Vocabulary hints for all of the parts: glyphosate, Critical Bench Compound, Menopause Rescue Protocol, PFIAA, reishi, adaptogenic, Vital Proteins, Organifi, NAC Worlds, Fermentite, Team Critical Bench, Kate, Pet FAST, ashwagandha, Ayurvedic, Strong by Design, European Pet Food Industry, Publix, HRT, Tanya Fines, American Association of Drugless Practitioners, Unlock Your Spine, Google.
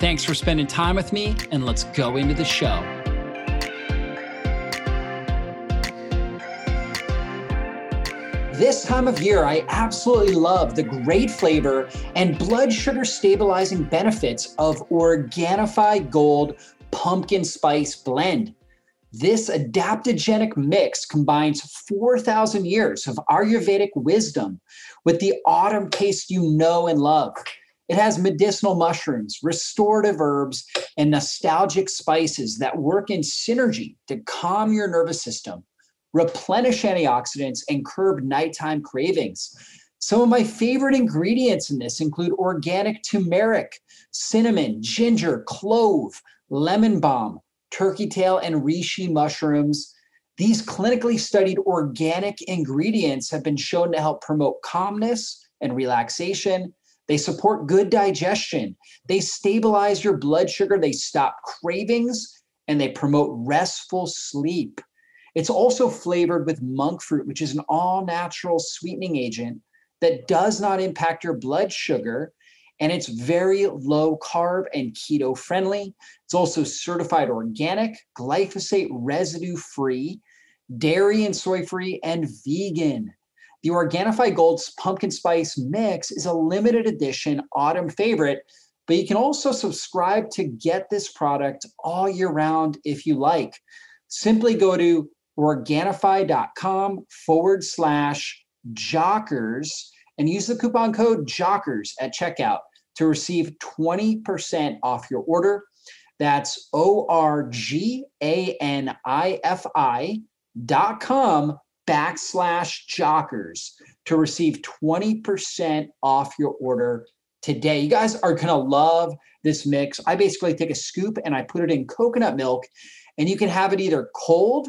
Thanks for spending time with me, and let's go into the show. This time of year, I absolutely love the great flavor and blood sugar stabilizing benefits of Organifi Gold Pumpkin Spice Blend. This adaptogenic mix combines 4,000 years of Ayurvedic wisdom with the autumn taste you know and love. It has medicinal mushrooms, restorative herbs, and nostalgic spices that work in synergy to calm your nervous system, replenish antioxidants, and curb nighttime cravings. Some of my favorite ingredients in this include organic turmeric, cinnamon, ginger, clove, lemon balm, turkey tail, and reishi mushrooms. These clinically studied organic ingredients have been shown to help promote calmness and relaxation. They support good digestion. They stabilize your blood sugar. They stop cravings, and they promote restful sleep. It's also flavored with monk fruit, which is an all-natural sweetening agent that does not impact your blood sugar, and it's very low carb and keto friendly. It's also certified organic, glyphosate residue free, dairy and soy free, and vegan. The Organifi Gold's Pumpkin Spice Mix is a limited edition autumn favorite, but you can also subscribe to get this product all year round if you like. Simply go to Organifi.com/Jockers and use the coupon code Jockers at checkout to receive 20% off your order. That's ORGANIFI.com/Jockers to receive 20% off your order today. You guys are going to love this mix. I basically take a scoop and I put it in coconut milk, and you can have it either cold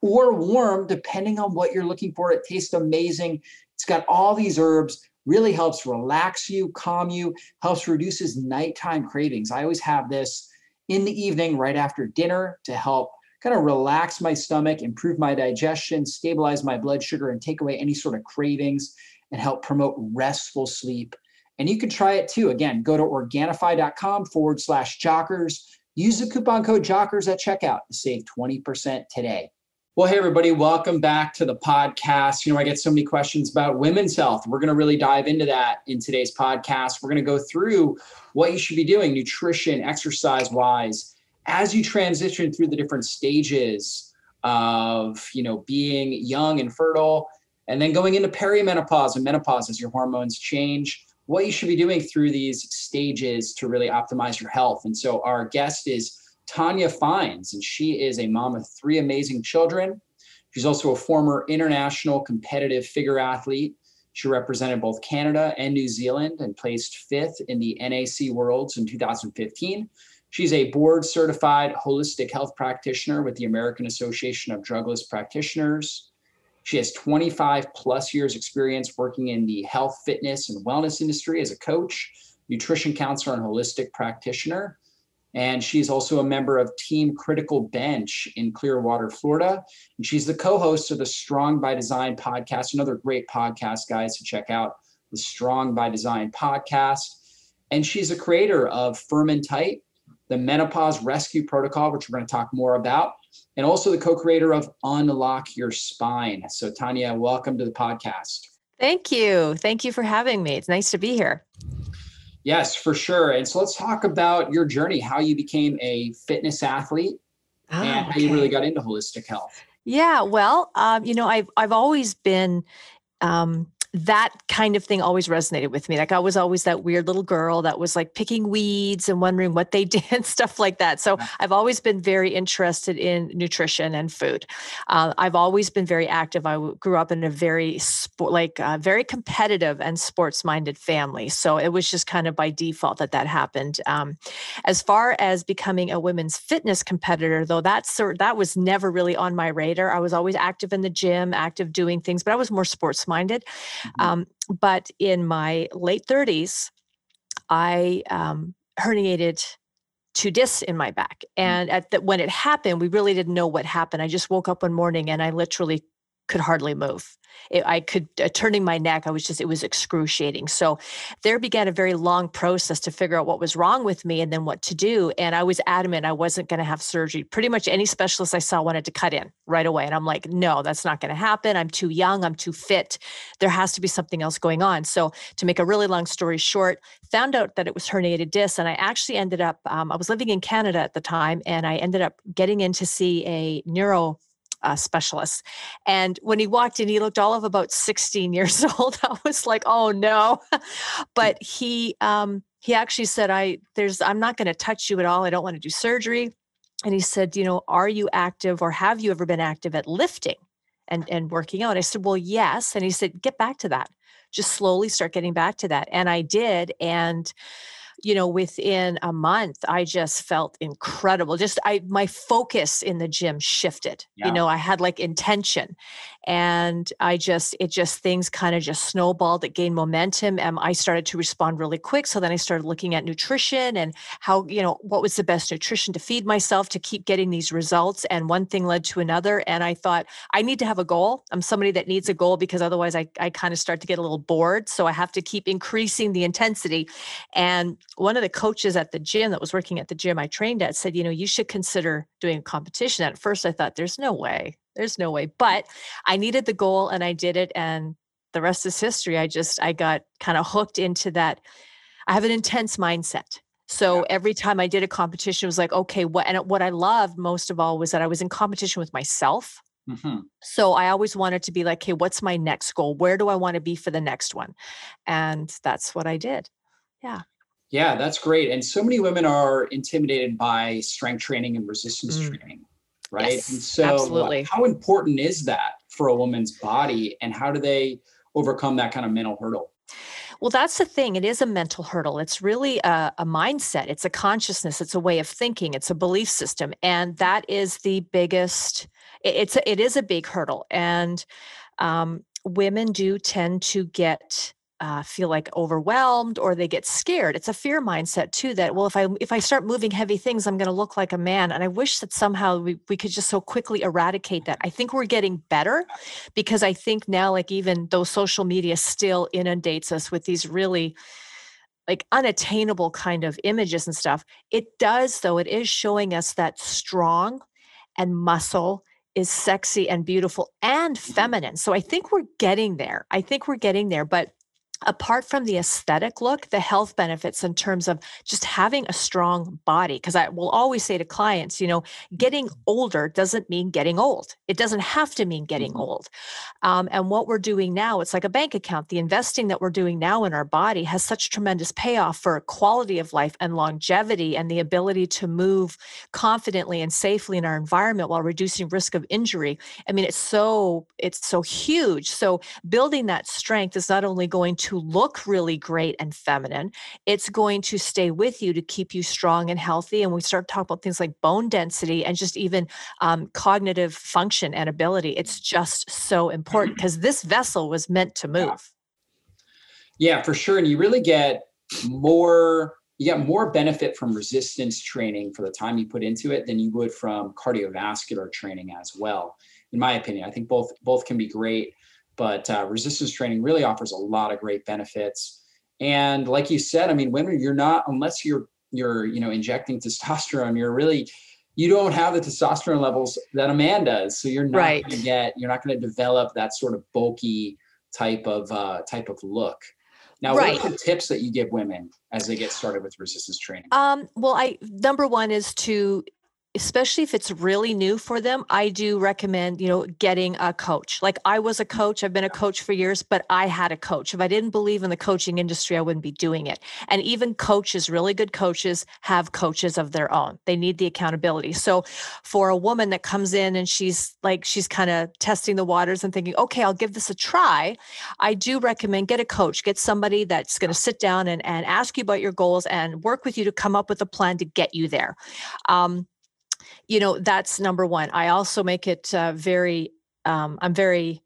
or warm, depending on what you're looking for. It tastes amazing. It's got all these herbs. Really helps relax you, calm you, helps reduces nighttime cravings. I always have this in the evening right after dinner to help kind of relax my stomach, improve my digestion, stabilize my blood sugar, and take away any sort of cravings and help promote restful sleep. And you can try it too. Again, go to Organifi.com/Jockers. Use the coupon code Jockers at checkout to save 20% today. Well, hey, everybody, welcome back to the podcast. You know, I get so many questions about women's health. We're going to really dive into that in today's podcast. We're going to go through what you should be doing nutrition, exercise-wise, as you transition through the different stages of, you know, being young and fertile, and then going into perimenopause and menopause as your hormones change, what you should be doing through these stages to really optimize your health. And so our guest is Tanya Fines, and she is a mom of three amazing children. She's also a former international competitive figure athlete. She represented both Canada and New Zealand and placed fifth in the NAC Worlds in 2015. She's a board-certified holistic health practitioner with the American Association of Drugless Practitioners. She has 25-plus years experience working in the health, fitness, and wellness industry as a coach, nutrition counselor, and holistic practitioner. And she's also a member of Team Critical Bench in Clearwater, Florida. And she's the co-host of the Strong by Design podcast, another great podcast, guys, to check out, the Strong by Design podcast. And she's a creator of Fermentite, the Menopause Rescue Protocol, which we're going to talk more about, and also the co-creator of Unlock Your Spine. So, Tanya, welcome to the podcast. Thank you. Thank you for having me. It's nice to be here. Yes, for sure. And so let's talk about your journey, how you became a fitness athlete and how you really got into holistic health. Yeah, well, you know, I've always been, that kind of thing always resonated with me. Like I was always that weird little girl that was like picking weeds and wondering what they did, stuff like that. So I've always been very interested in nutrition and food. I've always been very active. I grew up in a very very competitive and sports-minded family. So it was just kind of by default that that happened. As far as becoming a women's fitness competitor, though, that was never really on my radar. I was always active in the gym, active doing things, but I was more sports-minded. But in my late 30s, I herniated two discs in my back. And when it happened, we really didn't know what happened. I just woke up one morning and I literally could hardly move. Turning my neck, it was excruciating. So there began a very long process to figure out what was wrong with me and then what to do. And I was adamant I wasn't going to have surgery. Pretty much any specialist I saw wanted to cut in right away. And I'm like, no, that's not going to happen. I'm too young. I'm too fit. There has to be something else going on. So to make a really long story short, found out that it was herniated disc. And I actually ended up, I was living in Canada at the time, and I ended up getting in to see a neuro specialist. And when he walked in, he looked all of about 16 years old. I was like, oh no. But he actually said, I'm not going to touch you at all. I don't want to do surgery. And he said, you know, are you active or have you ever been active at lifting and working out? I said, well, yes. And he said, get back to that. Just slowly start getting back to that. And I did. And you know, within a month, I just felt incredible. My focus in the gym shifted. Yeah. You know, I had like intention, and things kind of just snowballed. It gained momentum, and I started to respond really quick. So then I started looking at nutrition and how, you know, what was the best nutrition to feed myself to keep getting these results. And one thing led to another. And I thought, I need to have a goal. I'm somebody that needs a goal, because otherwise I kind of start to get a little bored. So I have to keep increasing the intensity. And one of the coaches at the gym that was working at the gym I trained at said, you know, you should consider doing a competition. At first I thought, there's no way, but I needed the goal and I did it. And the rest is history. I got kind of hooked into that. I have an intense mindset. So every time I did a competition, it was like, okay, what I loved most of all was that I was in competition with myself. Mm-hmm. So I always wanted to be like, hey, what's my next goal? Where do I want to be for the next one? And that's what I did. Yeah. Yeah, that's great. And so many women are intimidated by strength training and resistance training, right? Yes, and so absolutely. How important is that for a woman's body, and how do they overcome that kind of mental hurdle? Well, that's the thing. It is a mental hurdle. It's really a mindset. It's a consciousness. It's a way of thinking. It's a belief system. And that is the biggest, it is a big hurdle. And women do tend to get feel like overwhelmed, or they get scared. It's a fear mindset too, that, well, if I start moving heavy things, I'm going to look like a man. And I wish that somehow we could just so quickly eradicate that. I think we're getting better, because I think now, like, even though social media still inundates us with these really like unattainable kind of images and stuff, it is showing us that strong and muscle is sexy and beautiful and feminine. So I think we're getting there. But apart from the aesthetic look, the health benefits in terms of just having a strong body, because I will always say to clients, you know, getting older doesn't mean getting old. It doesn't have to mean getting old. And what we're doing now, it's like a bank account. The investing that we're doing now in our body has such tremendous payoff for quality of life and longevity, and the ability to move confidently and safely in our environment while reducing risk of injury. I mean, it's so huge. So building that strength is not only going to look really great and feminine, it's going to stay with you to keep you strong and healthy. And we start talking about things like bone density and just even cognitive function and ability. It's just so important, because this vessel was meant to move. Yeah, for sure. And you really get more benefit from resistance training for the time you put into it than you would from cardiovascular training as well. In my opinion, I think both can be great. But resistance training really offers a lot of great benefits. And like you said, I mean, women, unless you're you know, injecting testosterone, you don't have the testosterone levels that a man does. So you're not right. You're not going to develop that sort of bulky type of look. Now, right. What are the tips that you give women as they get started with resistance training? Well, number one is to, especially if it's really new for them, I do recommend, getting a coach. Like I was a coach, I've been a coach for years, but I had a coach. If I didn't believe in the coaching industry, I wouldn't be doing it. And even coaches, really good coaches, have coaches of their own. They need the accountability. So for a woman that comes in and she's kind of testing the waters and thinking, okay, I'll give this a try. I do recommend get a coach, get somebody that's going to sit down and ask you about your goals and work with you to come up with a plan to get you there. That's number one. I also make it I'm very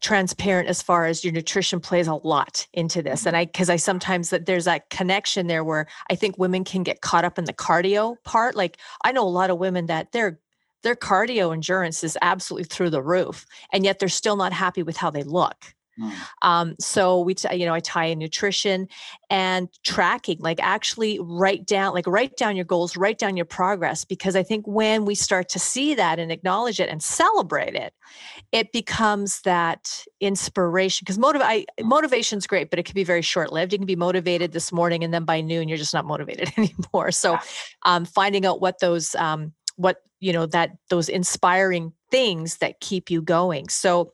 transparent as far as your nutrition plays a lot into this. And because I sometimes that there's that connection there where I think women can get caught up in the cardio part. Like I know a lot of women that their cardio endurance is absolutely through the roof, and yet they're still not happy with how they look. So I tie in nutrition and tracking, like actually write down your goals, write down your progress, because I think when we start to see that and acknowledge it and celebrate it, it becomes that inspiration. Because motivation's great, but it can be very short-lived. You can be motivated this morning and then by noon, you're just not motivated anymore. So, finding out what those, those inspiring things that keep you going. So,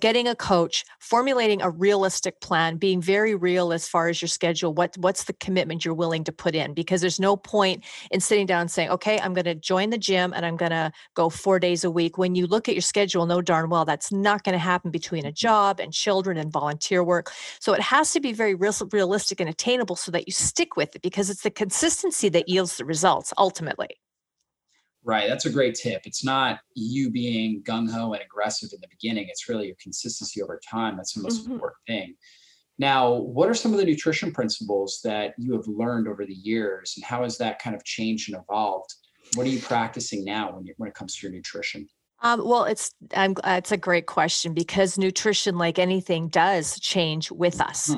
getting a coach, formulating a realistic plan, being very real as far as your schedule, what's the commitment you're willing to put in? Because there's no point in sitting down and saying, okay, I'm going to join the gym and I'm going to go 4 days a week. When you look at your schedule, know darn well that's not going to happen between a job and children and volunteer work. So it has to be very realistic and attainable so that you stick with it, because it's the consistency that yields the results ultimately. Right. That's a great tip. It's not you being gung-ho and aggressive in the beginning. It's really your consistency over time. That's the most important thing. Now, what are some of the nutrition principles that you have learned over the years, and how has that kind of changed and evolved? What are you practicing now when it comes to your nutrition? It's a great question, because nutrition, like anything, does change with us.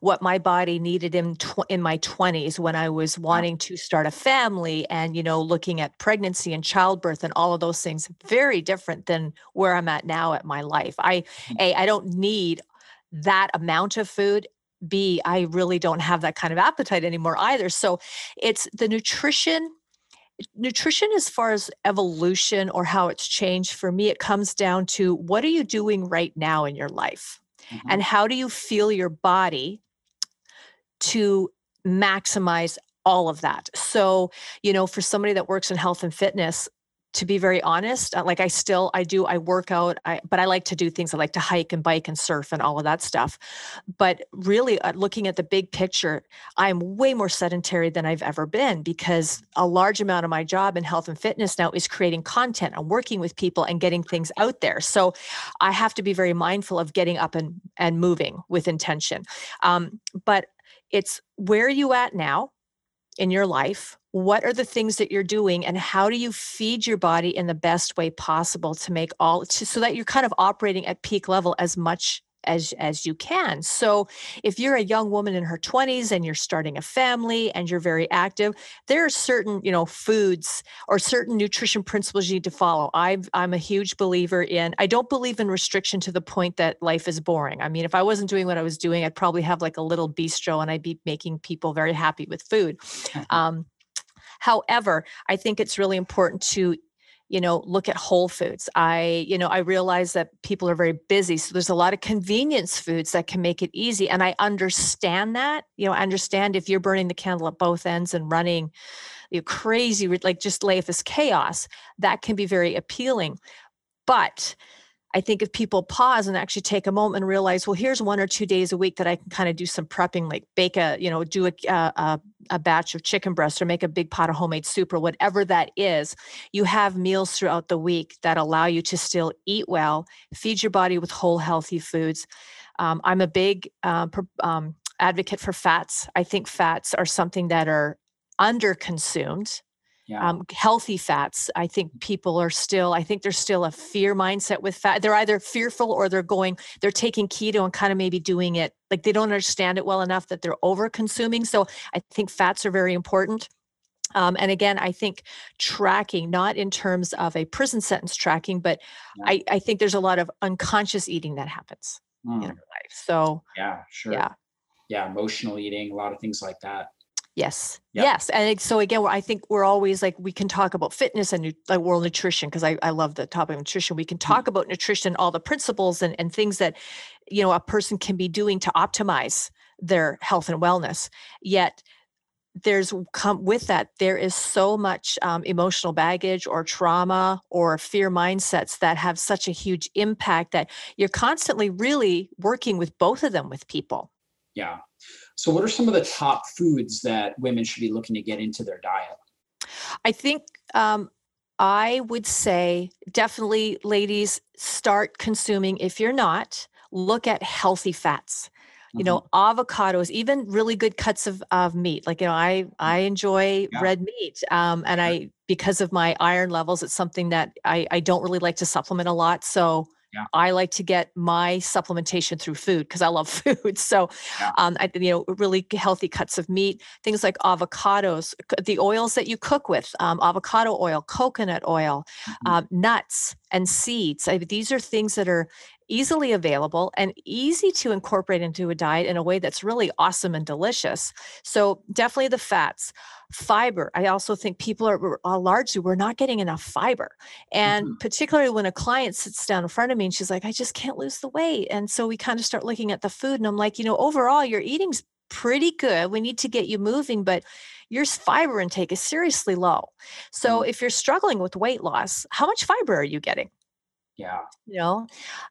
What my body needed in my 20s when I was wanting to start a family and, looking at pregnancy and childbirth and all of those things, very different than where I'm at now at my life. I don't need that amount of food. B, I really don't have that kind of appetite anymore either. So it's the nutrition as far as evolution or how it's changed for me, it comes down to what are you doing right now in your life and how do you feel your body to maximize all of that? So, for somebody that works in health and fitness, to be very honest, I work out, but I like to do things. I like to hike and bike and surf and all of that stuff. But really looking at the big picture, I'm way more sedentary than I've ever been, because a large amount of my job in health and fitness now is creating content and working with people and getting things out there. So I have to be very mindful of getting up and moving with intention. But it's where are you at now in your life? What are the things that you're doing, and how do you feed your body in the best way possible to make so that you're kind of operating at peak level as much as you can. So if you're a young woman in her 20s and you're starting a family and you're very active, there are certain, foods or certain nutrition principles you need to follow. I'm a huge believer in, I don't believe in restriction to the point that life is boring. I mean, if I wasn't doing what I was doing, I'd probably have like a little bistro and I'd be making people very happy with food. However, I think it's really important to, look at whole foods. I realize that people are very busy. So there's a lot of convenience foods that can make it easy. And I understand that, I understand if you're burning the candle at both ends and running crazy, like just life is chaos, that can be very appealing. But I think if people pause and actually take a moment and realize, well, here's 1 or 2 days a week that I can kind of do some prepping, like bake a batch of chicken breast or make a big pot of homemade soup or whatever that is, you have meals throughout the week that allow you to still eat well, feed your body with whole, healthy foods. I'm a big advocate for fats. I think fats are something that are under-consumed. Yeah. Healthy fats. I think people are still, there's still a fear mindset with fat. They're either fearful or they're taking keto and kind of maybe doing it. Like they don't understand it well enough that they're over consuming. So I think fats are very important. And again, I think tracking, not in terms of a prison sentence tracking, but I think there's a lot of unconscious eating that happens. in our life. So yeah, sure. Yeah. Yeah. Emotional eating, a lot of things like that. Yes. Yep. Yes. And so again, I think we're always like, we can talk about fitness and like world nutrition, because I love the topic of nutrition. We can talk about nutrition, all the principles and things that, you know, a person can be doing to optimize their health and wellness. Yet there's come with that, there is so much emotional baggage or trauma or fear mindsets that have such a huge impact that you're constantly really working with both of them with people. Yeah. So what are some of the top foods that women should be looking to get into their diet? I think I would say definitely, ladies, start consuming. If you're not, look at healthy fats. You know, avocados, even really good cuts of meat. Like, you know, I enjoy red meat. And I, because of my iron levels, it's something that I don't really like to supplement a lot. So I like to get my supplementation through food because I love food. So, I, you know, really healthy cuts of meat, things like avocados, the oils that you cook with, avocado oil, coconut oil, nuts and seeds. These are things that are easily available and easy to incorporate into a diet in a way that's really awesome and delicious. So definitely the fats, fiber. I also think people are largely, we're not getting enough fiber. And particularly when a client sits down in front of me and she's like, I just can't lose the weight. And so we kind of start looking at the food and I'm like, you know, overall your eating's pretty good. We need to get you moving, but your fiber intake is seriously low. So if you're struggling with weight loss, how much fiber are you getting? Yeah. You know?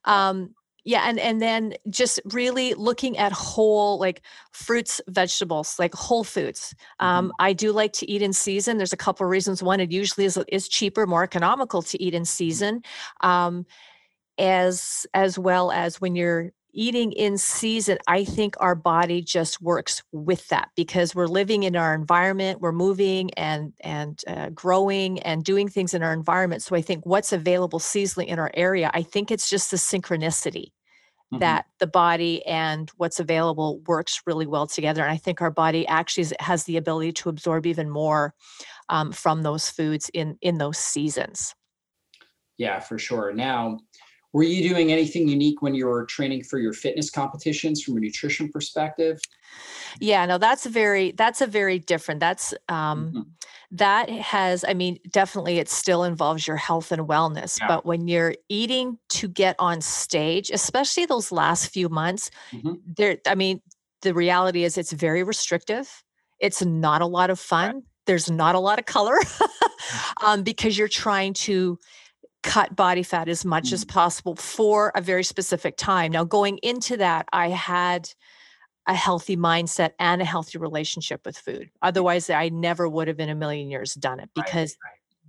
And then just really looking at whole, like fruits, vegetables, like whole foods. I do like to eat in season. There's a couple of reasons. One, it usually is cheaper, more economical to eat in season, as well as when you're eating in season, I think our body just works with that because we're living in our environment, we're moving and growing and doing things in our environment. So I think what's available seasonally in our area, I think it's just the synchronicity that the body and what's available works really well together. And I think our body actually has the ability to absorb even more from those foods in those seasons. Yeah, for sure. Now, were you doing anything unique when you were training for your fitness competitions from a nutrition perspective? Yeah, no, that's a very different. That's, that has, I mean, definitely it still involves your health and wellness, but when you're eating to get on stage, especially those last few months there, I mean, the reality is it's very restrictive. It's not a lot of fun. Right. There's not a lot of color because you're trying to cut body fat as much as possible for a very specific time. Now, going into that, I had a healthy mindset and a healthy relationship with food. Otherwise, I never would have in a million years done it because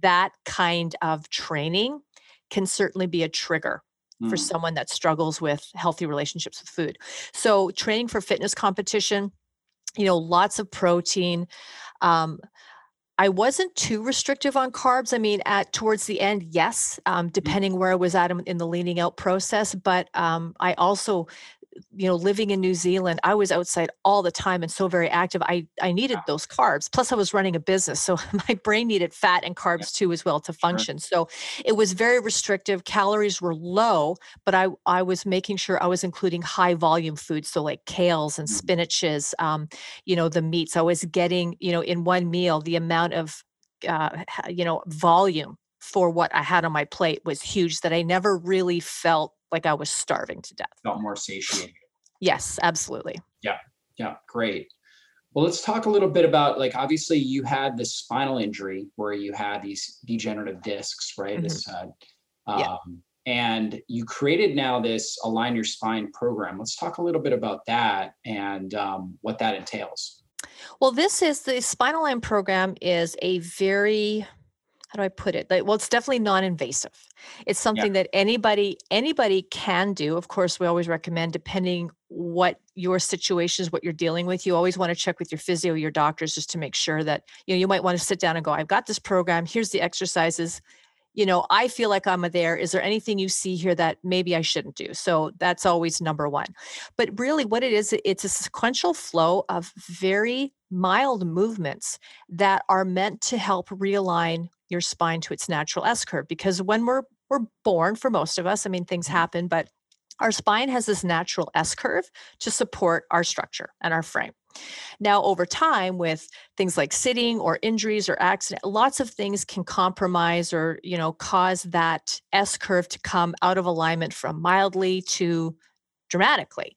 that kind of training can certainly be a trigger for someone that struggles with healthy relationships with food. So training for fitness competition, you know, lots of protein, I wasn't too restrictive on carbs. I mean, towards the end, yes, depending where I was at in the leaning out process. But I also, you know, living in New Zealand, I was outside all the time and so very active. I needed those carbs. Plus, I was running a business. So my brain needed fat and carbs too as well to function. Sure. So it was very restrictive. Calories were low, but I was making sure I was including high volume foods. So like kales and spinaches, you know, the meats. I was getting, you know, in one meal, the amount of, you know, volume for what I had on my plate was huge that I never really felt like I was starving to death. Felt more satiated. Yes, absolutely. Yeah. Yeah. Great. Well, let's talk a little bit about, like, obviously you had this spinal injury where you had these degenerative discs, right? This, and you created now this Align Your Spine program. Let's talk a little bit about that and what that entails. Well, this is the Spinal Line program is a very, how do I put it? Like, well, it's definitely non-invasive. It's something that anybody can do. Of course, we always recommend, depending what your situation is, what you're dealing with, you always want to check with your physio, your doctors, just to make sure that, you know, you might want to sit down and go, I've got this program. Here's the exercises. You know, I feel like I'm there. Is there anything you see here that maybe I shouldn't do? So that's always number one. But really what it is, it's a sequential flow of very mild movements that are meant to help realign your spine to its natural S curve. Because when we're born, for most of us, I mean, things happen, but Our spine has this natural S-curve to support our structure and our frame. Now, over time, with things like sitting or injuries or accident, lots of things can compromise or, you know, cause that S-curve to come out of alignment from mildly to dramatically.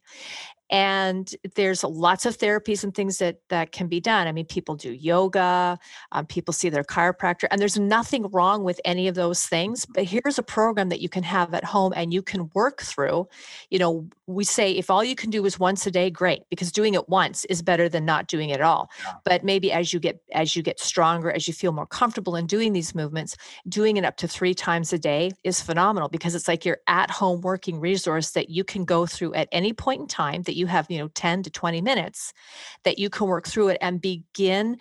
And there's lots of therapies and things that can be done. I mean, people do yoga, people see their chiropractor, and there's nothing wrong with any of those things. But here's a program that you can have at home and you can work through. You know, we say if all you can do is once a day, great, because doing it once is better than not doing it at all. But maybe as you get stronger, as you feel more comfortable in doing these movements, doing it up to 3 times a day is phenomenal, because it's like your at-home working resource that you can go through at any point in time that you have, you know, 10 to 20 minutes that you can work through it and begin,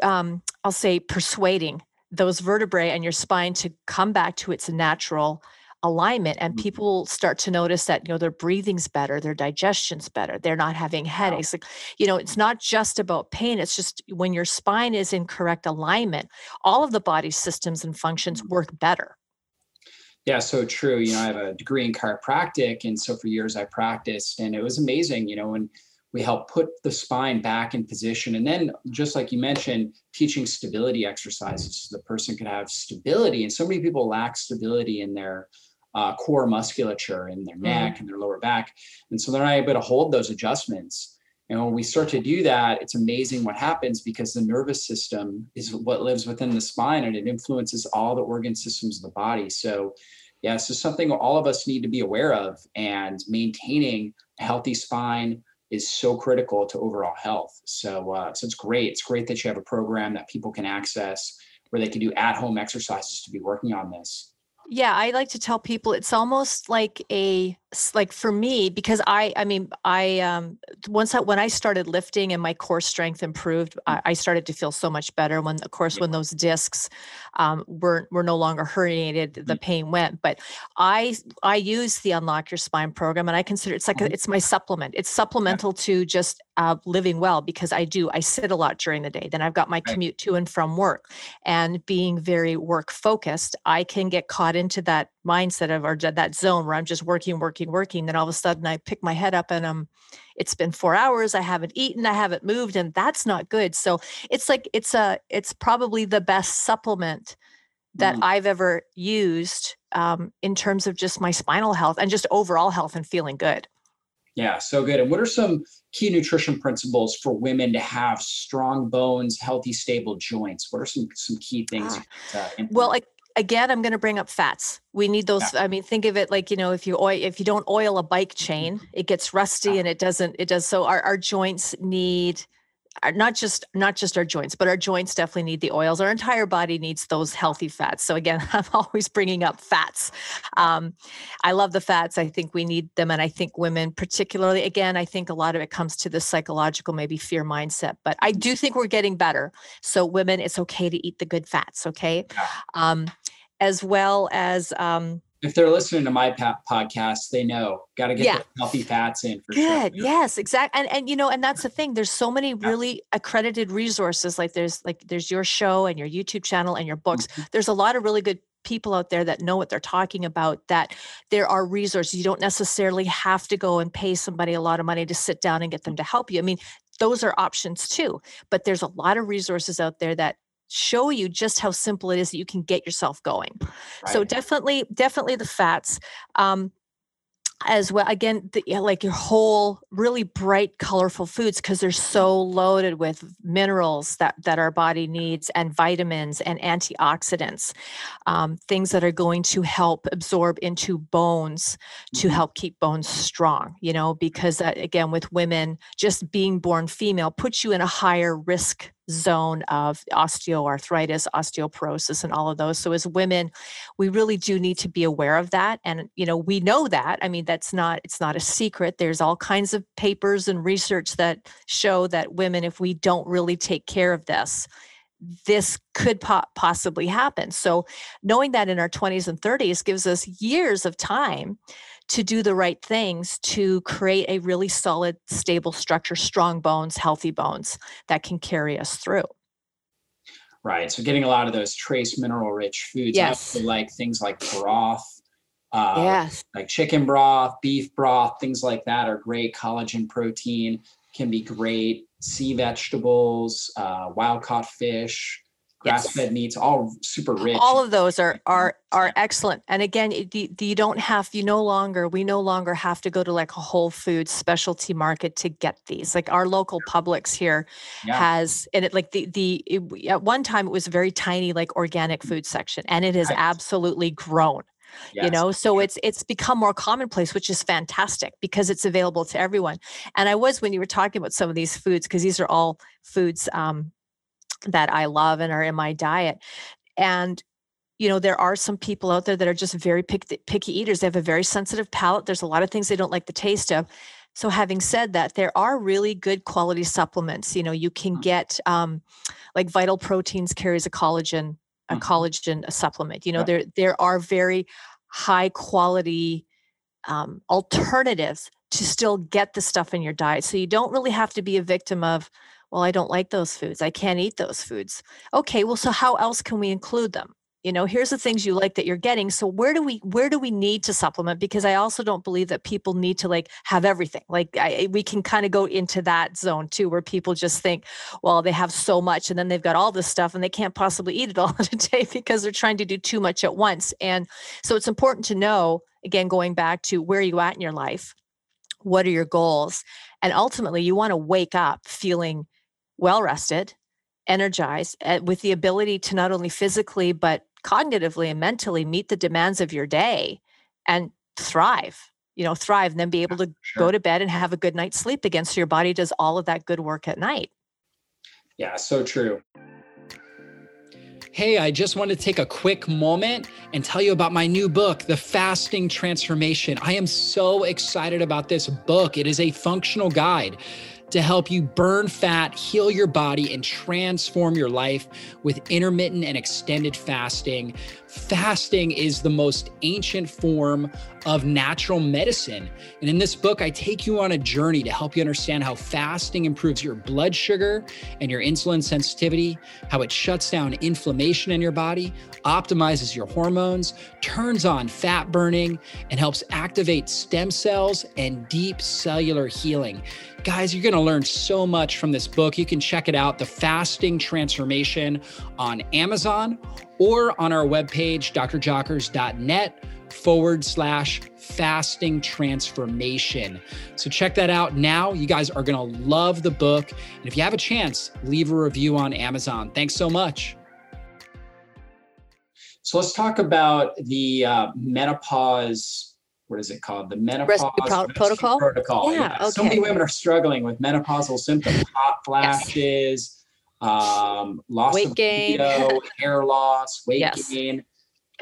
I'll say, persuading those vertebrae and your spine to come back to its natural alignment. And people start to notice that, you know, their breathing's better, their digestion's better, they're not having headaches. Like, you know, it's not just about pain. It's just when your spine is in correct alignment, all of the body's systems and functions work better. Yeah, so true. You know, I have a degree in chiropractic, and so for years I practiced, and it was amazing, you know, when we help put the spine back in position. And then, just like you mentioned, teaching stability exercises so the person could have stability. And so many people lack stability in their core musculature, in their neck and their lower back. And so they're not able to hold those adjustments. And when we start to do that, it's amazing what happens, because the nervous system is what lives within the spine, and it influences all the organ systems of the body. So yeah, so something all of us need to be aware of, and maintaining a healthy spine is so critical to overall health. So, so it's great. It's great that you have a program that people can access where they can do at-home exercises to be working on this. Yeah, I like to tell people it's almost like for me, because when I started lifting and my core strength improved, I started to feel so much better when, of course, when those discs were no longer herniated, the pain went. But I use the Unlock Your Spine program, and I consider it's like it's my supplement. It's supplemental to just living well, because I sit a lot during the day. Then I've got my commute to and from work, and being very work focused, I can get caught into that mindset of, or that zone where I'm just working. Then all of a sudden I pick my head up and it's been 4 hours. I haven't eaten, I haven't moved, and that's not good. So it's like, it's probably the best supplement that I've ever used in terms of just my spinal health and just overall health and feeling good. Yeah. So good. And what are some key nutrition principles for women to have strong bones, healthy, stable joints? What are some key things? Well, again, I'm going to bring up fats. We need those. Yeah. I mean, think of it like, you know, if you don't oil a bike chain, it gets rusty and it does. So our joints need, not just our joints, but our joints definitely need the oils. Our entire body needs those healthy fats. So again, I'm always bringing up fats. I love the fats. I think we need them. And I think women particularly, again, I think a lot of it comes to the psychological, maybe fear mindset, but I do think we're getting better. So women, it's okay to eat the good fats. Okay. As well as, if they're listening to my podcast, they know, got to get the healthy fats in for sure. Yes, exactly. And, you know, and that's the thing. There's so many really accredited resources. There's your show and your YouTube channel and your books. There's a lot of really good people out there that know what they're talking about, that there are resources. You don't necessarily have to go and pay somebody a lot of money to sit down and get them to help you. I mean, those are options too, but there's a lot of resources out there that show you just how simple it is that you can get yourself going. Right. So definitely the fats, as well. Again, like your whole really bright, colorful foods, because they're so loaded with minerals that our body needs, and vitamins and antioxidants, things that are going to help absorb into bones to help keep bones strong, you know, because again, with women, just being born female puts you in a higher risk zone of osteoarthritis, osteoporosis, and all of those. So as women, we really do need to be aware of that. And, you know, we know that, I mean, it's not a secret. There's all kinds of papers and research that show that women, if we don't really take care of this could possibly happen. So knowing that in our 20s and 30s gives us years of time to do the right things to create a really solid, stable structure, strong bones, healthy bones that can carry us through. Right. So getting a lot of those trace mineral rich foods, like things like broth, Yes. Like chicken broth, beef broth, things like that are great. Collagen protein can be great. Sea vegetables, wild caught fish, grass-fed meats, all super rich. All of those are excellent. And again, we no longer have to go to like a Whole Foods specialty market to get these. Like our local Publix here has, and it like at one time it was a very tiny like organic food section, and it has absolutely grown. Yes. You know, so it's become more commonplace, which is fantastic because it's available to everyone. And I was, when you were talking about some of these foods, because these are all foods that I love and are in my diet. And, you know, there are some people out there that are just very picky eaters. They have a very sensitive palate. There's a lot of things they don't like the taste of. So having said that, there are really good quality supplements. You know, you can get like Vital Proteins carries a collagen supplement. You know, there are very high quality alternatives to still get the stuff in your diet. So you don't really have to be a victim of, well, I don't like those foods. I can't eat those foods. Okay, well, so how else can we include them? You know, here's the things you like that you're getting. So where do we need to supplement? Because I also don't believe that people need to like have everything. Like we can kind of go into that zone too, where people just think, well, they have so much and then they've got all this stuff and they can't possibly eat it all in a day because they're trying to do too much at once. And so it's important to know, again, going back to where are you at in your life? What are your goals? And ultimately you want to wake up feeling well-rested, energized, with the ability to not only physically, but cognitively and mentally meet the demands of your day and thrive, and then be able to go to bed and have a good night's sleep again. So your body does all of that good work at night. Yeah, so true. Hey, I just want to take a quick moment and tell you about my new book, The Fasting Transformation. I am so excited about this book. It is a functional guide to help you burn fat, heal your body, and transform your life with intermittent and extended fasting. Fasting is the most ancient form of natural medicine. And in this book, I take you on a journey to help you understand how fasting improves your blood sugar and your insulin sensitivity, how it shuts down inflammation in your body, optimizes your hormones, turns on fat burning, and helps activate stem cells and deep cellular healing. Guys, you're going to learn so much from this book. You can check it out, The Fasting Transformation, on Amazon or on our webpage, drjockers.net/fasting transformation. So check that out now. You guys are going to love the book. And if you have a chance, leave a review on Amazon. Thanks so much. So let's talk about the menopause. What is it called? The Menopause Rescue Protocol. Yeah, okay. So many women are struggling with menopausal symptoms, hot flashes, loss of libido, hair loss, weight gain.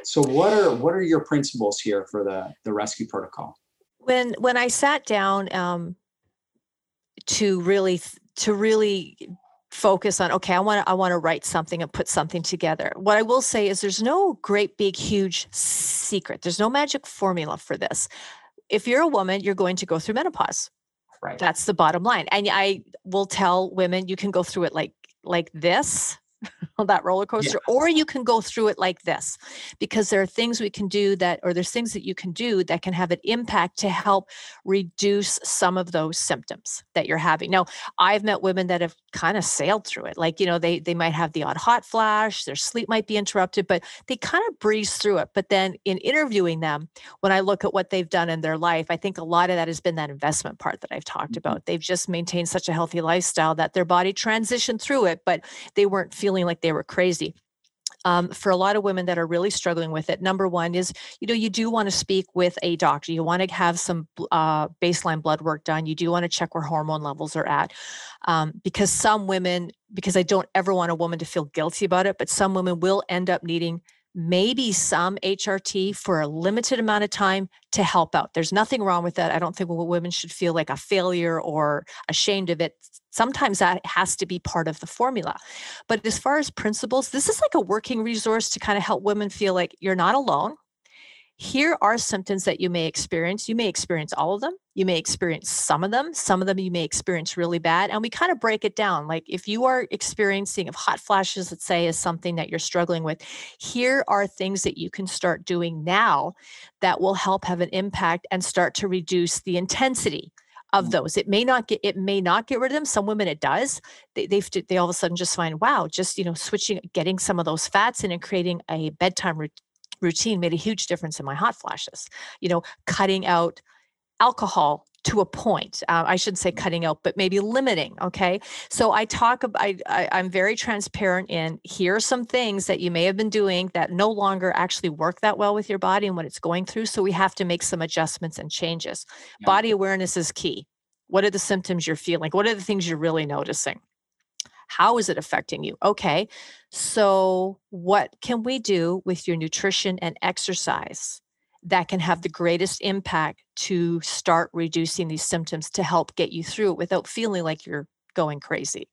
So what are your principles here for the rescue protocol? When I sat down to really focus on, okay, I want to write something and put something together. What I will say is there's no great, big, huge secret. There's no magic formula for this. If you're a woman, you're going to go through menopause. Right. That's the bottom line. And I will tell women, you can go through it like this, that roller coaster, or you can go through it like this, because there are things we can do there's things that you can do that can have an impact to help reduce some of those symptoms that you're having. Now, I've met women that have kind of sailed through it. Like, you know, they might have the odd hot flash, their sleep might be interrupted, but they kind of breeze through it. But then in interviewing them, when I look at what they've done in their life, I think a lot of that has been that investment part that I've talked about. They've just maintained such a healthy lifestyle that their body transitioned through it, but they weren't feeling like they were crazy. For a lot of women that are really struggling with it, number one is, you know, you do want to speak with a doctor. You want to have some baseline blood work done. You do want to check where hormone levels are at. Because some women, because I don't ever want a woman to feel guilty about it, but some women will end up needing maybe some HRT for a limited amount of time to help out. There's nothing wrong with that. I don't think women should feel like a failure or ashamed of it. Sometimes that has to be part of the formula. But as far as principles, this is like a working resource to kind of help women feel like you're not alone. here are symptoms that you may experience. You may experience all of them. You may experience some of them. Some of them you may experience really bad. And we kind of break it down. Like if you are experiencing hot flashes, let's say, is something that you're struggling with, here are things that you can start doing now that will help have an impact and start to reduce the intensity of those. It may not get rid of them. Some women, it does. They all of a sudden just find, wow, just, you know, switching, getting some of those fats in and creating a bedtime routine made a huge difference in my hot flashes. You know, cutting out alcohol to a point. I shouldn't say cutting out, but maybe limiting. Okay. So I talk about, I'm very transparent in here are some things that you may have been doing that no longer actually work that well with your body and what it's going through. So we have to make some adjustments and changes. Yeah. Body awareness is key. What are the symptoms you're feeling? What are the things you're really noticing? How is it affecting you? Okay. So what can we do with your nutrition and exercise that can have the greatest impact to start reducing these symptoms to help get you through it without feeling like you're going crazy?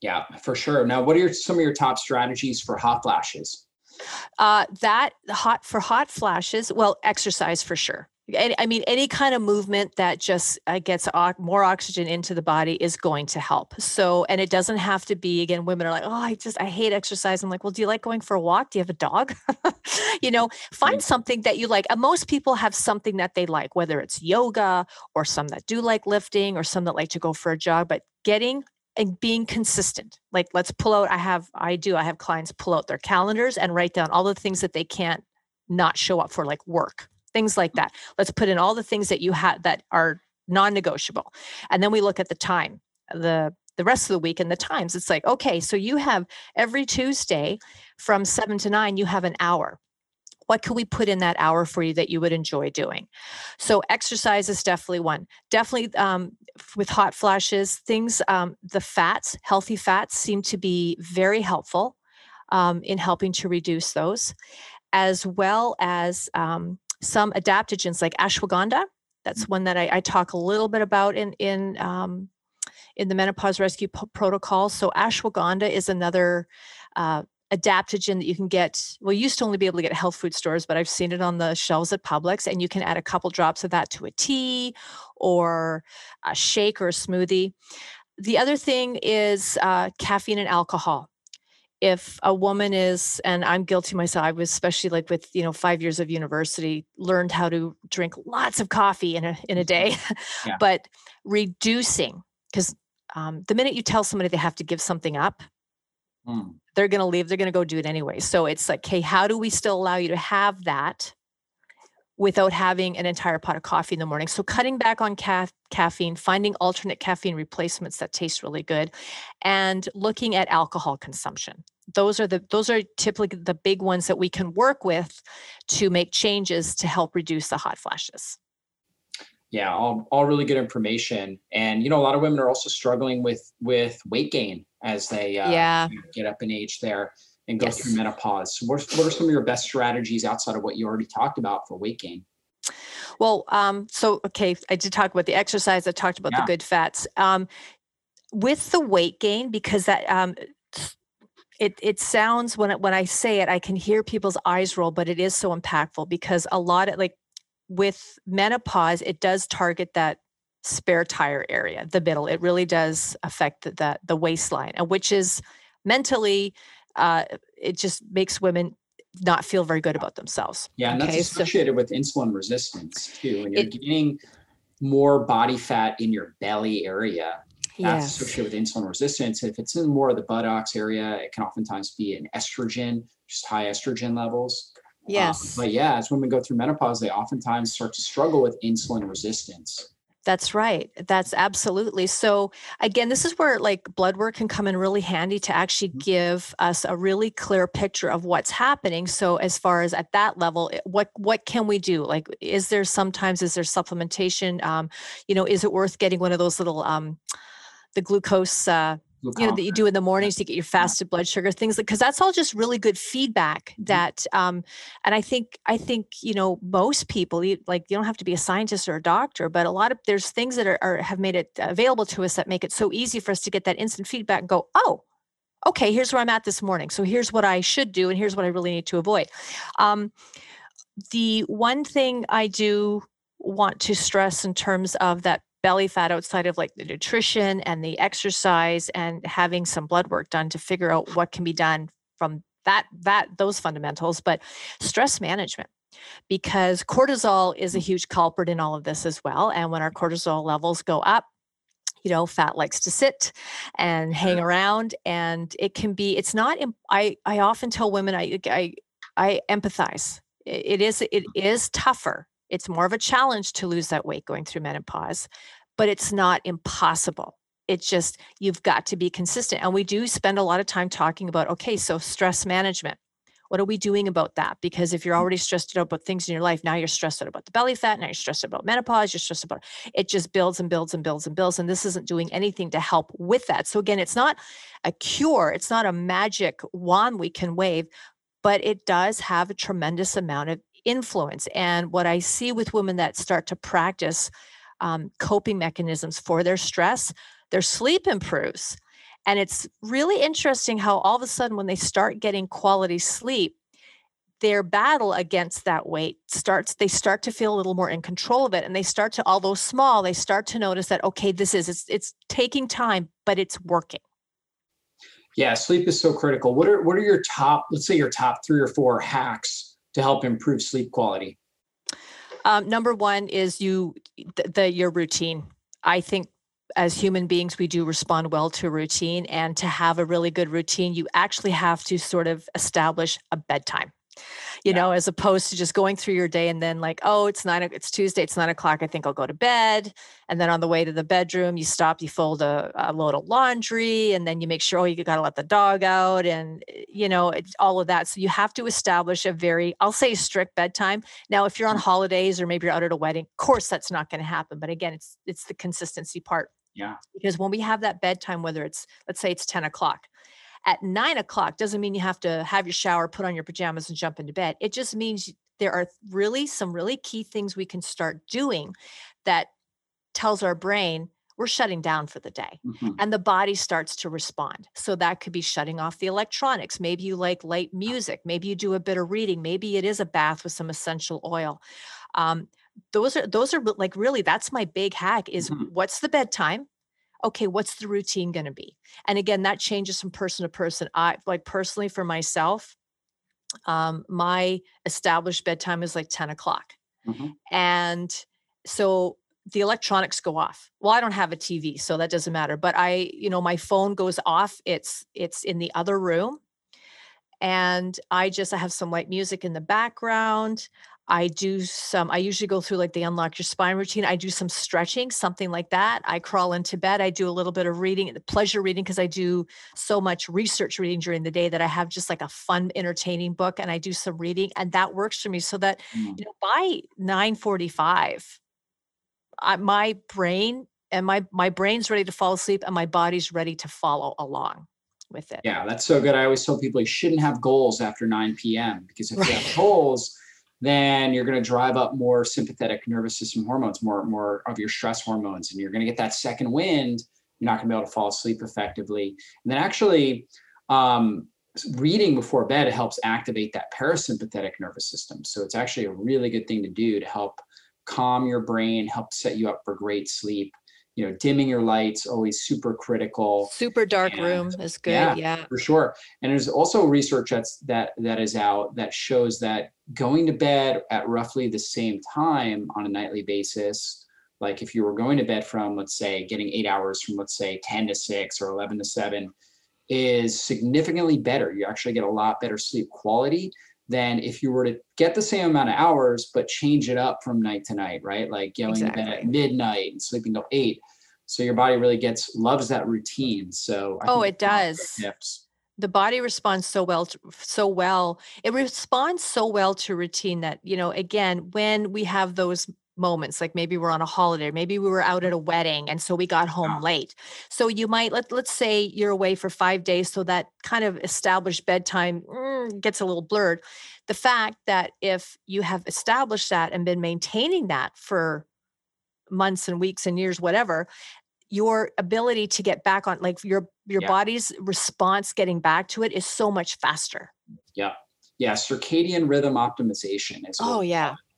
Yeah, for sure. Now, what are some of your top strategies for hot flashes? Hot flashes, well, exercise for sure. I mean, any kind of movement that just gets more oxygen into the body is going to help. So, and it doesn't have to be, again, women are like, oh, I hate exercise. I'm like, well, do you like going for a walk? Do you have a dog? You know, find something that you like. And most people have something that they like, whether it's yoga or some that do like lifting or some that like to go for a jog, but getting and being consistent. Like let's pull out, I have clients pull out their calendars and write down all the things that they can't not show up for, like work. Things like that. Let's put in all the things that you have that are non-negotiable. And then we look at the time, the rest of the week and the times. It's like, okay, so you have every Tuesday from 7 to 9, you have an hour. What can we put in that hour for you that you would enjoy doing? So exercise is definitely one. Definitely with hot flashes, things, the fats, healthy fats seem to be very helpful in helping to reduce those, as well as some adaptogens like ashwagandha. That's one that I talk a little bit about in the Menopause Rescue Protocol. So ashwagandha is another adaptogen that you can get. Well, you used to only be able to get at health food stores, but I've seen it on the shelves at Publix, and you can add a couple drops of that to a tea or a shake or a smoothie. The other thing is caffeine and alcohol. If a woman is, and I'm guilty myself, I was especially like with, 5 years of university, learned how to drink lots of coffee in a day, yeah. But reducing, because the minute you tell somebody they have to give something up, they're going to leave, they're going to go do it anyway. So it's like, hey, how do we still allow you to have that without having an entire pot of coffee in the morning? So cutting back on caffeine, finding alternate caffeine replacements that taste really good, and looking at alcohol consumption. Those are typically the big ones that we can work with to make changes to help reduce the hot flashes. Yeah, all really good information. And, a lot of women are also struggling with weight gain as they get up in age there and go through menopause. So what are some of your best strategies outside of what you already talked about for weight gain? Well, I did talk about the exercise. I talked about the good fats. With the weight gain, because that it sounds, when I say it, I can hear people's eyes roll, but it is so impactful because a lot of, like with menopause, it does target that spare tire area, the middle. It really does affect the waistline, which is mentally... it just makes women not feel very good about themselves. Yeah. And that's associated with insulin resistance too. And you're getting more body fat in your belly area. That's associated with insulin resistance. If it's in more of the buttocks area, it can oftentimes be an estrogen, just high estrogen levels. Yes. But as women go through menopause, they oftentimes start to struggle with insulin resistance. That's right. That's absolutely. So again, this is where like blood work can come in really handy to actually give us a really clear picture of what's happening. So as far as at that level, what can we do? Like, is there supplementation? Is it worth getting one of those little, the glucose, that you do in the mornings to get your fasted blood sugar, things like, because that's all just really good feedback that, and I think, most people, like you don't have to be a scientist or a doctor, but there's things that have made it available to us that make it so easy for us to get that instant feedback and go, oh, okay, here's where I'm at this morning. So here's what I should do. And here's what I really need to avoid. The one thing I do want to stress in terms of that belly fat outside of like the nutrition and the exercise and having some blood work done to figure out what can be done from those fundamentals, but stress management, because cortisol is a huge culprit in all of this as well. And when our cortisol levels go up, you know, fat likes to sit and hang around, and it can be, it's not, I often tell women, I empathize. It is tougher. It's more of a challenge to lose that weight going through menopause, but it's not impossible. It's just, you've got to be consistent. And we do spend a lot of time talking about, okay, so stress management, what are we doing about that? Because if you're already stressed out about things in your life, now you're stressed out about the belly fat, now you're stressed out about menopause, you're stressed about, it just builds and builds and builds and builds. And this isn't doing anything to help with that. So again, it's not a cure. It's not a magic wand we can wave, but it does have a tremendous amount of influence. And what I see with women that start to practice coping mechanisms for their stress, their sleep improves. And it's really interesting how all of a sudden when they start getting quality sleep, their battle against that weight starts, they start to feel a little more in control of it. And they start to, although small, they start to notice that, okay, this is, it's taking time, but it's working. Yeah. Sleep is so critical. What are your top, let's say your top 3 or 4 hacks to help improve sleep quality? Number one is your routine. I think as human beings, we do respond well to routine, and to have a really good routine, you actually have to sort of establish a bedtime, you know, as opposed to just going through your day and then like, oh, it's Tuesday, it's 9 o'clock. I think I'll go to bed. And then on the way to the bedroom, you stop, you fold a load of laundry, and then you make sure, oh, you got to let the dog out, and you know, all of that. So you have to establish a very, I'll say, strict bedtime. Now, if you're on holidays or maybe you're out at a wedding, of course, that's not going to happen. But again, it's the consistency part. Yeah. Because when we have that bedtime, whether it's, let's say it's 10 o'clock, at 9 o'clock doesn't mean you have to have your shower, put on your pajamas and jump into bed. It just means there are really some really key things we can start doing that tells our brain we're shutting down for the day, and the body starts to respond. So that could be shutting off the electronics. Maybe you like light music. Maybe you do a bit of reading. Maybe it is a bath with some essential oil. Those are like, really, that's my big hack is what's the bedtime? Okay. What's the routine going to be? And again, that changes from person to person. I like personally for myself, my established bedtime is like 10 o'clock. And so the electronics go off. Well, I don't have a TV, so that doesn't matter, but I, you know, my phone goes off. It's in the other room, and I have some light music in the background. I usually go through like the Unlock Your Spine routine. I do some stretching, something like that. I crawl into bed. I do a little bit of reading, pleasure reading, because I do so much research reading during the day that I have just like a fun, entertaining book, and I do some reading, and that works for me. So that, you know, by 9:45, my brain and my brain's ready to fall asleep, and my body's ready to follow along with it. Yeah, that's so good. I always tell people you shouldn't have goals after 9 p.m. because if you have goals, then you're going to drive up more sympathetic nervous system hormones, more of your stress hormones, and you're going to get that second wind. You're not going to be able to fall asleep effectively. And then actually, reading before bed helps activate that parasympathetic nervous system. So it's actually a really good thing to do to help calm your brain, help set you up for great sleep. You know, dimming your lights, always super critical. Super dark room is good. Yeah, for sure. And there's also research that is out that shows that going to bed at roughly the same time on a nightly basis, like if you were going to bed from, let's say, getting 8 hours from, let's say, 10 to 6 or 11 to 7 is significantly better. You actually get a lot better sleep quality than if you were to get the same amount of hours, but change it up from night to night, right? Like going to bed at midnight and sleeping till 8. So your body really loves that routine. So it does. The body responds so well. It responds so well to routine that, you know, again, when we have those moments, like maybe we're on a holiday, maybe we were out at a wedding, and so we got home late. So you might, let's say you're away for 5 days. So that kind of established bedtime gets a little blurred. The fact that if you have established that and been maintaining that for months and weeks and years, whatever, your ability to get back on, like your body's response getting back to it is so much faster. Yeah. Yeah, circadian rhythm optimization is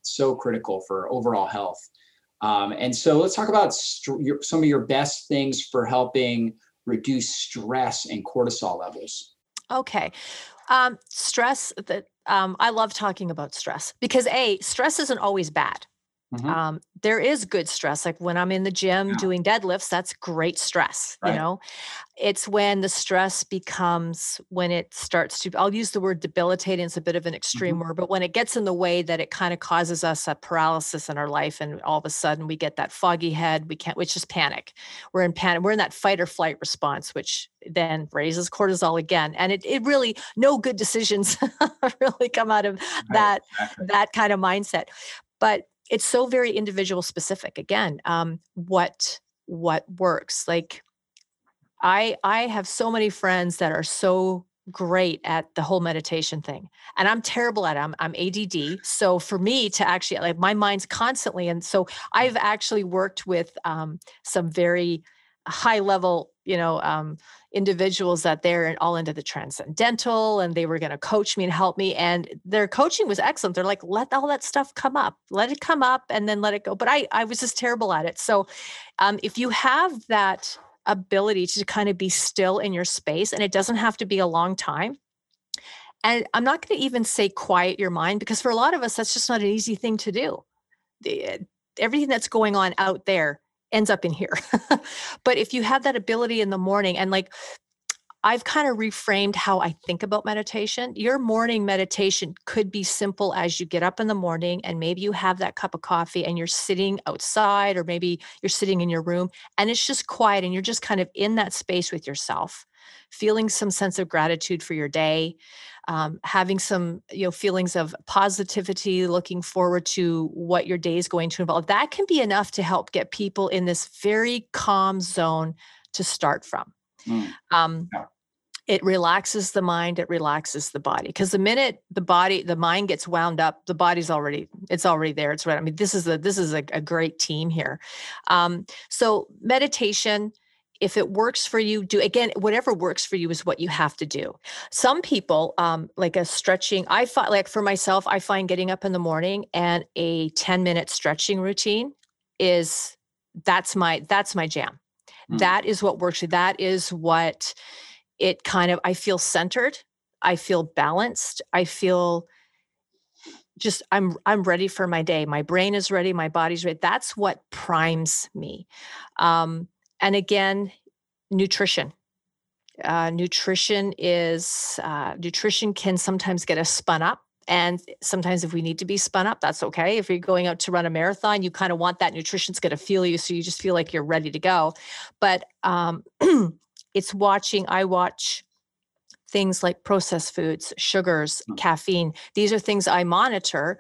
so critical for overall health. And so let's talk about some of your best things for helping reduce stress and cortisol levels. Okay. Stress, I love talking about stress because stress isn't always bad. Mm-hmm. There is good stress. Like when I'm in the gym doing deadlifts, that's great stress. Right. You know, it's when the stress becomes, when it starts to, I'll use the word debilitating. It's a bit of an extreme word, but when it gets in the way that it kind of causes us a paralysis in our life. And all of a sudden we get that foggy head. We can't, which is panic. We're in panic. We're in that fight or flight response, which then raises cortisol again. And it really, no good decisions really come out of that kind of mindset. But it's so very individual specific. Again, what works? Like I have so many friends that are so great at the whole meditation thing, and I'm terrible at it. I'm ADD. So for me to actually, like, my mind's constantly. And so I've actually worked with some very high level, individuals that they're all into the transcendental, and they were going to coach me and help me. And their coaching was excellent. They're like, let all that stuff come up, let it come up, and then let it go. But I was just terrible at it. So if you have that ability to kind of be still in your space, and it doesn't have to be a long time. And I'm not going to even say quiet your mind, because for a lot of us, that's just not an easy thing to do. Everything that's going on out there ends up in here. But if you have that ability in the morning, and like I've kind of reframed how I think about meditation. Your morning meditation could be simple as you get up in the morning and maybe you have that cup of coffee and you're sitting outside, or maybe you're sitting in your room and it's just quiet and you're just kind of in that space with yourself, feeling some sense of gratitude for your day, having some, feelings of positivity, looking forward to what your day is going to involve. That can be enough to help get people in this very calm zone to start from. It relaxes the mind, it relaxes the body. Because the minute the mind gets wound up, the body's already there. It's right. I mean, this is a great team here. So meditation, if it works for you, do. Again, whatever works for you is what you have to do. Some people, like a stretching, I find, like for myself, I find getting up in the morning and a 10-minute stretching routine that's my jam. Mm. That is what works. That is what it kind of, I feel centered. I feel balanced. I feel just, I'm ready for my day. My brain is ready. My body's ready. That's what primes me. And again, nutrition. Nutrition can sometimes get us spun up. And sometimes if we need to be spun up, that's okay. If you're going out to run a marathon, you kind of want that nutrition's going to fuel you. So you just feel like you're ready to go. But it's watching. I watch things like processed foods, sugars, caffeine. These are things I monitor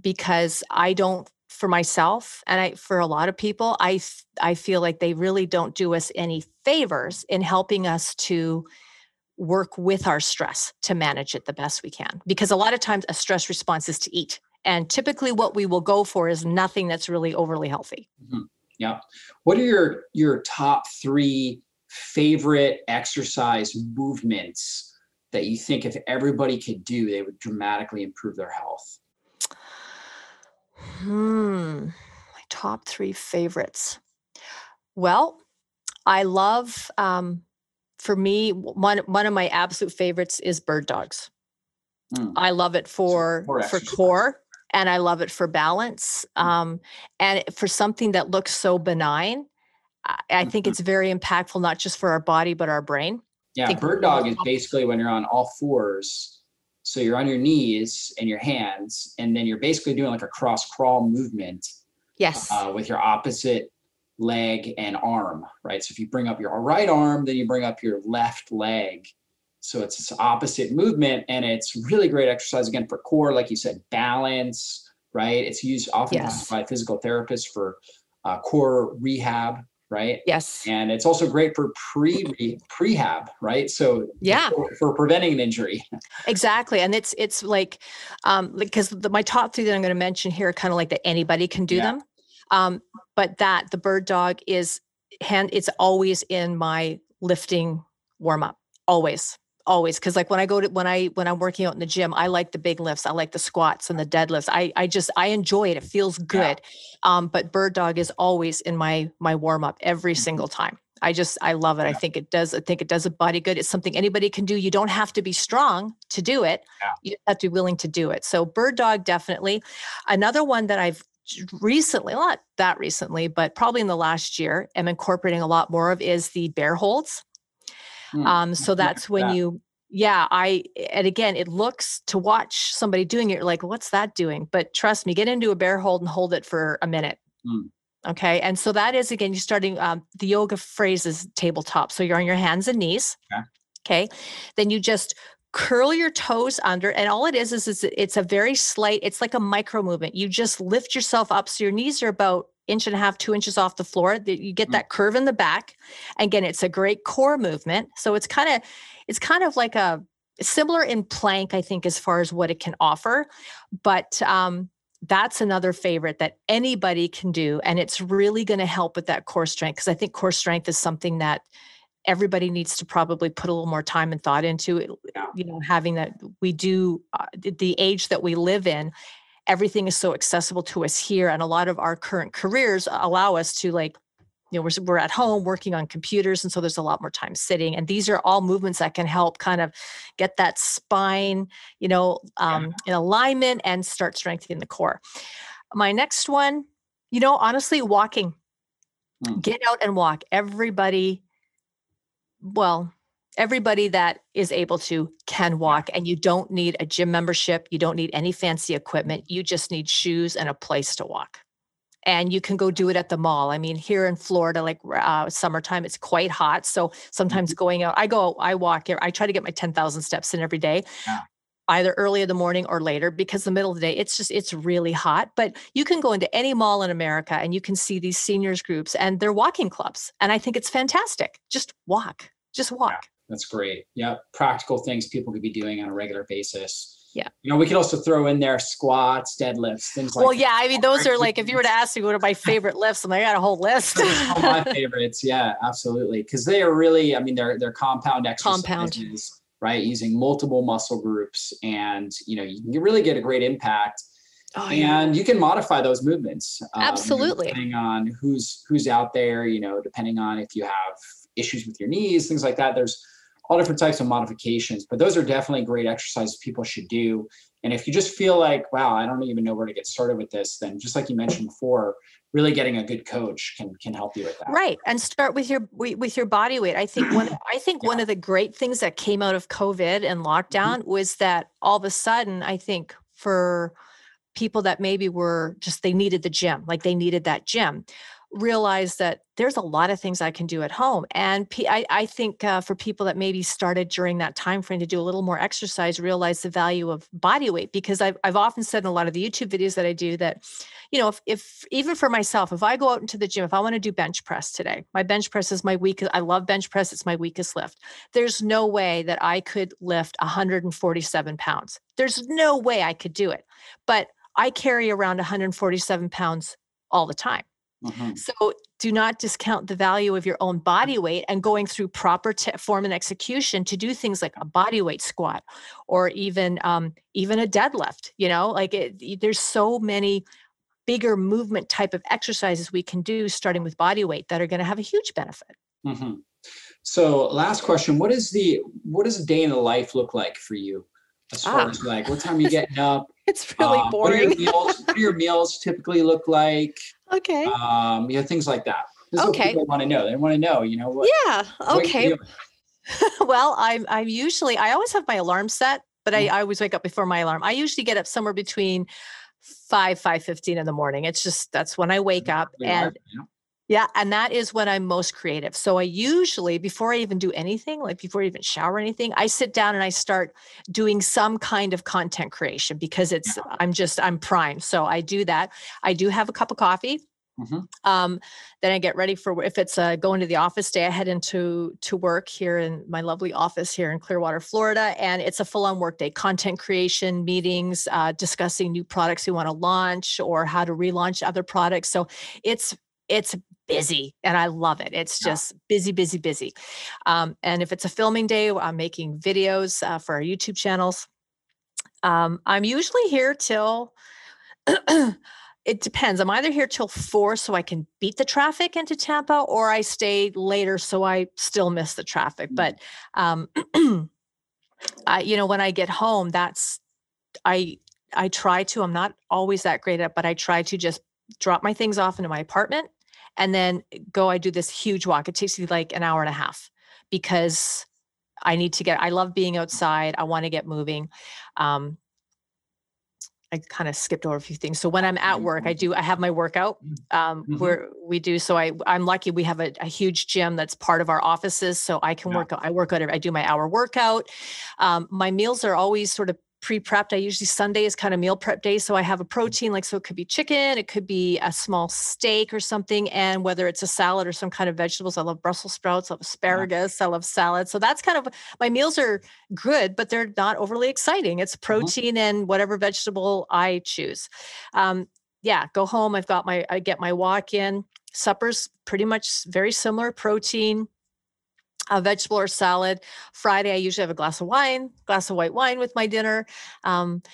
because I don't, for myself, and for a lot of people, I feel like they really don't do us any favors in helping us to work with our stress to manage it the best we can. Because a lot of times a stress response is to eat. And typically what we will go for is nothing that's really overly healthy. Mm-hmm. Yeah. What are your top three favorite exercise movements that you think if everybody could do, they would dramatically improve their health? My top three favorites. Well, I love, for me, one of my absolute favorites is bird dogs. I love it for core, and I love it for balance. And for something that looks so benign, I think it's very impactful, not just for our body, but our brain. Yeah. Bird dog is basically when you're on all fours. So you're on your knees and your hands, and then you're basically doing like a cross crawl movement. Yes. With your opposite leg and arm, right? So if you bring up your right arm, then you bring up your left leg. So it's this opposite movement, and it's really great exercise again for core, like you said, balance, right? It's used oftentimes by physical therapists for core rehab, right? Yes. And it's also great for prehab, right? So for preventing an injury. Exactly. And it's like, because my top three that I'm going to mention here are kind of like that anybody can do them. But the bird dog it's always in my lifting warm up, always. always. Cause like when I go to, when I'm working out in the gym, I like the big lifts. I like the squats and the deadlifts. I enjoy it. It feels good. Yeah. But bird dog is always in my warm up every single time. I love it. Yeah. I think it does a body good. It's something anybody can do. You don't have to be strong to do it. Yeah. You have to be willing to do it. So bird dog, definitely. Another one that I've recently, not that recently, but probably in the last year, am incorporating a lot more of is the bear holds. So that's when and again, it looks to watch somebody doing it. You're like, what's that doing? But trust me, get into a bear hold and hold it for a minute. Okay. And so that is, again, you're starting, the yoga phrase is tabletop. So you're on your hands and knees. Okay. Then you just curl your toes under. And all it is it's a very slight, it's like a micro movement. You just lift yourself up. So your knees are about inch and a half, 2 inches off the floor. You get that curve in the back. Again, it's a great core movement. So it's kind of like a similar in plank, I think, as far as what it can offer, but, that's another favorite that anybody can do. And it's really going to help with that core strength. Cause I think core strength is something that everybody needs to probably put a little more time and thought into it. You know, having that we do the age that we live in, everything is so accessible to us here. And a lot of our current careers allow us to, like, you know, we're at home working on computers. And so there's a lot more time sitting, and these are all movements that can help kind of get that spine, you know, in alignment and start strengthening the core. My next one, you know, honestly, walking, get out and walk. Everybody that is able to can walk, and you don't need a gym membership. You don't need any fancy equipment. You just need shoes and a place to walk. And you can go do it at the mall. I mean, here in Florida, like summertime, it's quite hot. So sometimes going out, I walk here. I try to get my 10,000 steps in every day, either early in the morning or later, because the middle of the day, it's really hot. But you can go into any mall in America and you can see these seniors groups and they're walking clubs. And I think it's fantastic. Just walk. Yeah, that's great. Yeah. Practical things people could be doing on a regular basis. Yeah. You know, we could also throw in there squats, deadlifts, things like that. Well, yeah. I mean, those are like, if you were to ask me what are my favorite lifts, I got a whole list. All my favorites. Yeah, absolutely. Cause they are really, I mean, they're compound exercises, right? Using multiple muscle groups, and, you know, you can really get a great impact and you can modify those movements. Absolutely. Depending on who's out there, you know, depending on if you have issues with your knees, things like that. There's all different types of modifications, but those are definitely great exercises people should do. And if you just feel like, wow, I don't even know where to get started with this, then just like you mentioned before, really getting a good coach can help you with that. Right. And start with your body weight. I think one of the great things that came out of COVID and lockdown was that all of a sudden, I think for people that maybe were just, they needed the gym, like they needed that gym, realize that there's a lot of things I can do at home. And I think for people that maybe started during that time frame to do a little more exercise, realize the value of body weight, because I've often said in a lot of the YouTube videos that I do that, you know, if even for myself, if I go out into the gym, if I want to do bench press today, my bench press is my weakest. I love bench press. It's my weakest lift. There's no way that I could lift 147 pounds. There's no way I could do it, but I carry around 147 pounds all the time. So do not discount the value of your own body weight, and going through proper form and execution to do things like a body weight squat, or even a deadlift, you know, like there's so many bigger movement type of exercises we can do starting with body weight that are going to have a huge benefit. So last question, what does a day in the life look like for you? As far as like, what time are you getting up? It's really boring. What do your meals typically look like? Okay. You know, things like that. This is what people want to know. They want to know, you know, what. Yeah. Okay. Well, I always have my alarm set, but I always wake up before my alarm. I usually get up somewhere between 5:15 in the morning. It's just, that's when I wake up. And and that is when I'm most creative. So I usually, before I even do anything, like before I even shower or anything, I sit down and I start doing some kind of content creation, because I'm primed. So I do that. I do have a cup of coffee. Then I get ready for, if it's going to the office day, I head to work here in my lovely office here in Clearwater, Florida. And it's a full-on work day, content creation, meetings, discussing new products we want to launch or how to relaunch other products. So it's busy, and I love it. It's just busy, busy, busy. And if it's a filming day, I'm making videos for our YouTube channels. I'm usually here till, it depends. I'm either here till 4 so I can beat the traffic into Tampa, or I stay later so I still miss the traffic. But, you know, when I get home, that's, I try to, I'm not always that great at, but I try to just drop my things off into my apartment and then go. I do this huge walk. It takes me like an hour and a half because I need to get, I love being outside. I want to get moving. I kind of skipped over a few things. So when I'm at work, I have my workout where we do. So I'm lucky we have a huge gym that's part of our offices. So I can work out. I work out. I do my hour workout. My meals are always sort of pre-prepped. I usually Sunday is kind of meal prep day. So I have a protein, like, so it could be chicken, it could be a small steak or something. And whether it's a salad or some kind of vegetables, I love Brussels sprouts, I love asparagus, I love salad. So that's kind of, my meals are good, but they're not overly exciting. It's protein and whatever vegetable I choose. Go home. I get my walk in. Supper's pretty much very similar, protein, a vegetable or salad. Friday, I usually have a glass of white wine with my dinner. And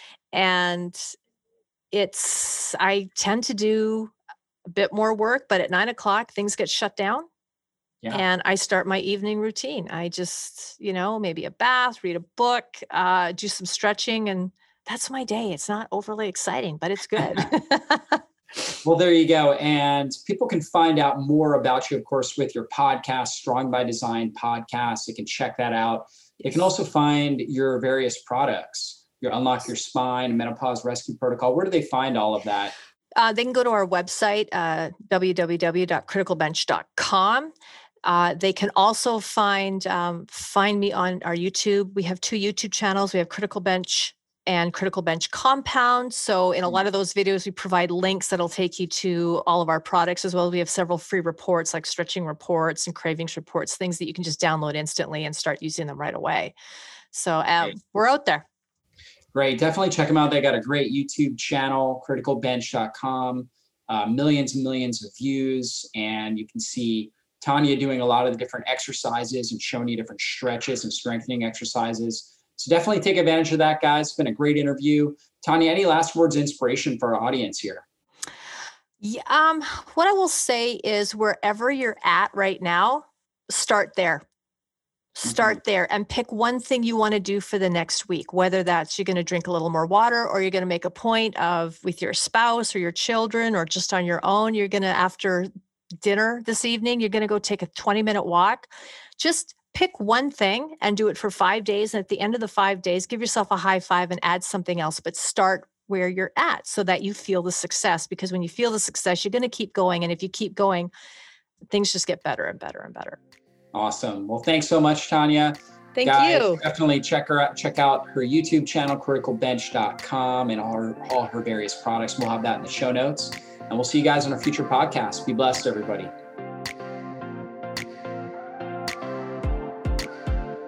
I tend to do a bit more work, but at 9 o'clock, things get shut down and I start my evening routine. I just, maybe a bath, read a book, do some stretching, and that's my day. It's not overly exciting, but it's good. Well, there you go. And people can find out more about you, of course, with your podcast, Strong by Design podcast. You can check that out. You can also find your various products, your Unlock Your Spine, Menopause Rescue Protocol. Where do they find all of that? They can go to our website, www.criticalbench.com. They can also find me on our YouTube. We have 2 YouTube channels. We have Critical Bench and Critical Bench Compound. So in a lot of those videos, we provide links that'll take you to all of our products, as well as we have several free reports like stretching reports and cravings reports, things that you can just download instantly and start using them right away. So we're out there. Great. Definitely check them out. They got a great YouTube channel, criticalbench.com, millions and millions of views. And you can see Tanya doing a lot of the different exercises and showing you different stretches and strengthening exercises. So definitely take advantage of that, guys. It's been a great interview. Tanya, any last words of inspiration for our audience here? Yeah, what I will say is wherever you're at right now, start there. Start there and pick one thing you want to do for the next week, whether that's you're going to drink a little more water, or you're going to make a point of with your spouse or your children, or just on your own. You're going to, after dinner this evening, you're going to go take a 20-minute walk. Just pick one thing and do it for 5 days. And at the end of the 5 days, give yourself a high five and add something else, but start where you're at so that you feel the success, because when you feel the success, you're going to keep going. And if you keep going, things just get better and better and better. Awesome. Well, thanks so much, Tanya. Guys, definitely check her out. Check out her YouTube channel, criticalbench.com, and all her various products. We'll have that in the show notes, and we'll see you guys on our future podcast. Be blessed, everybody.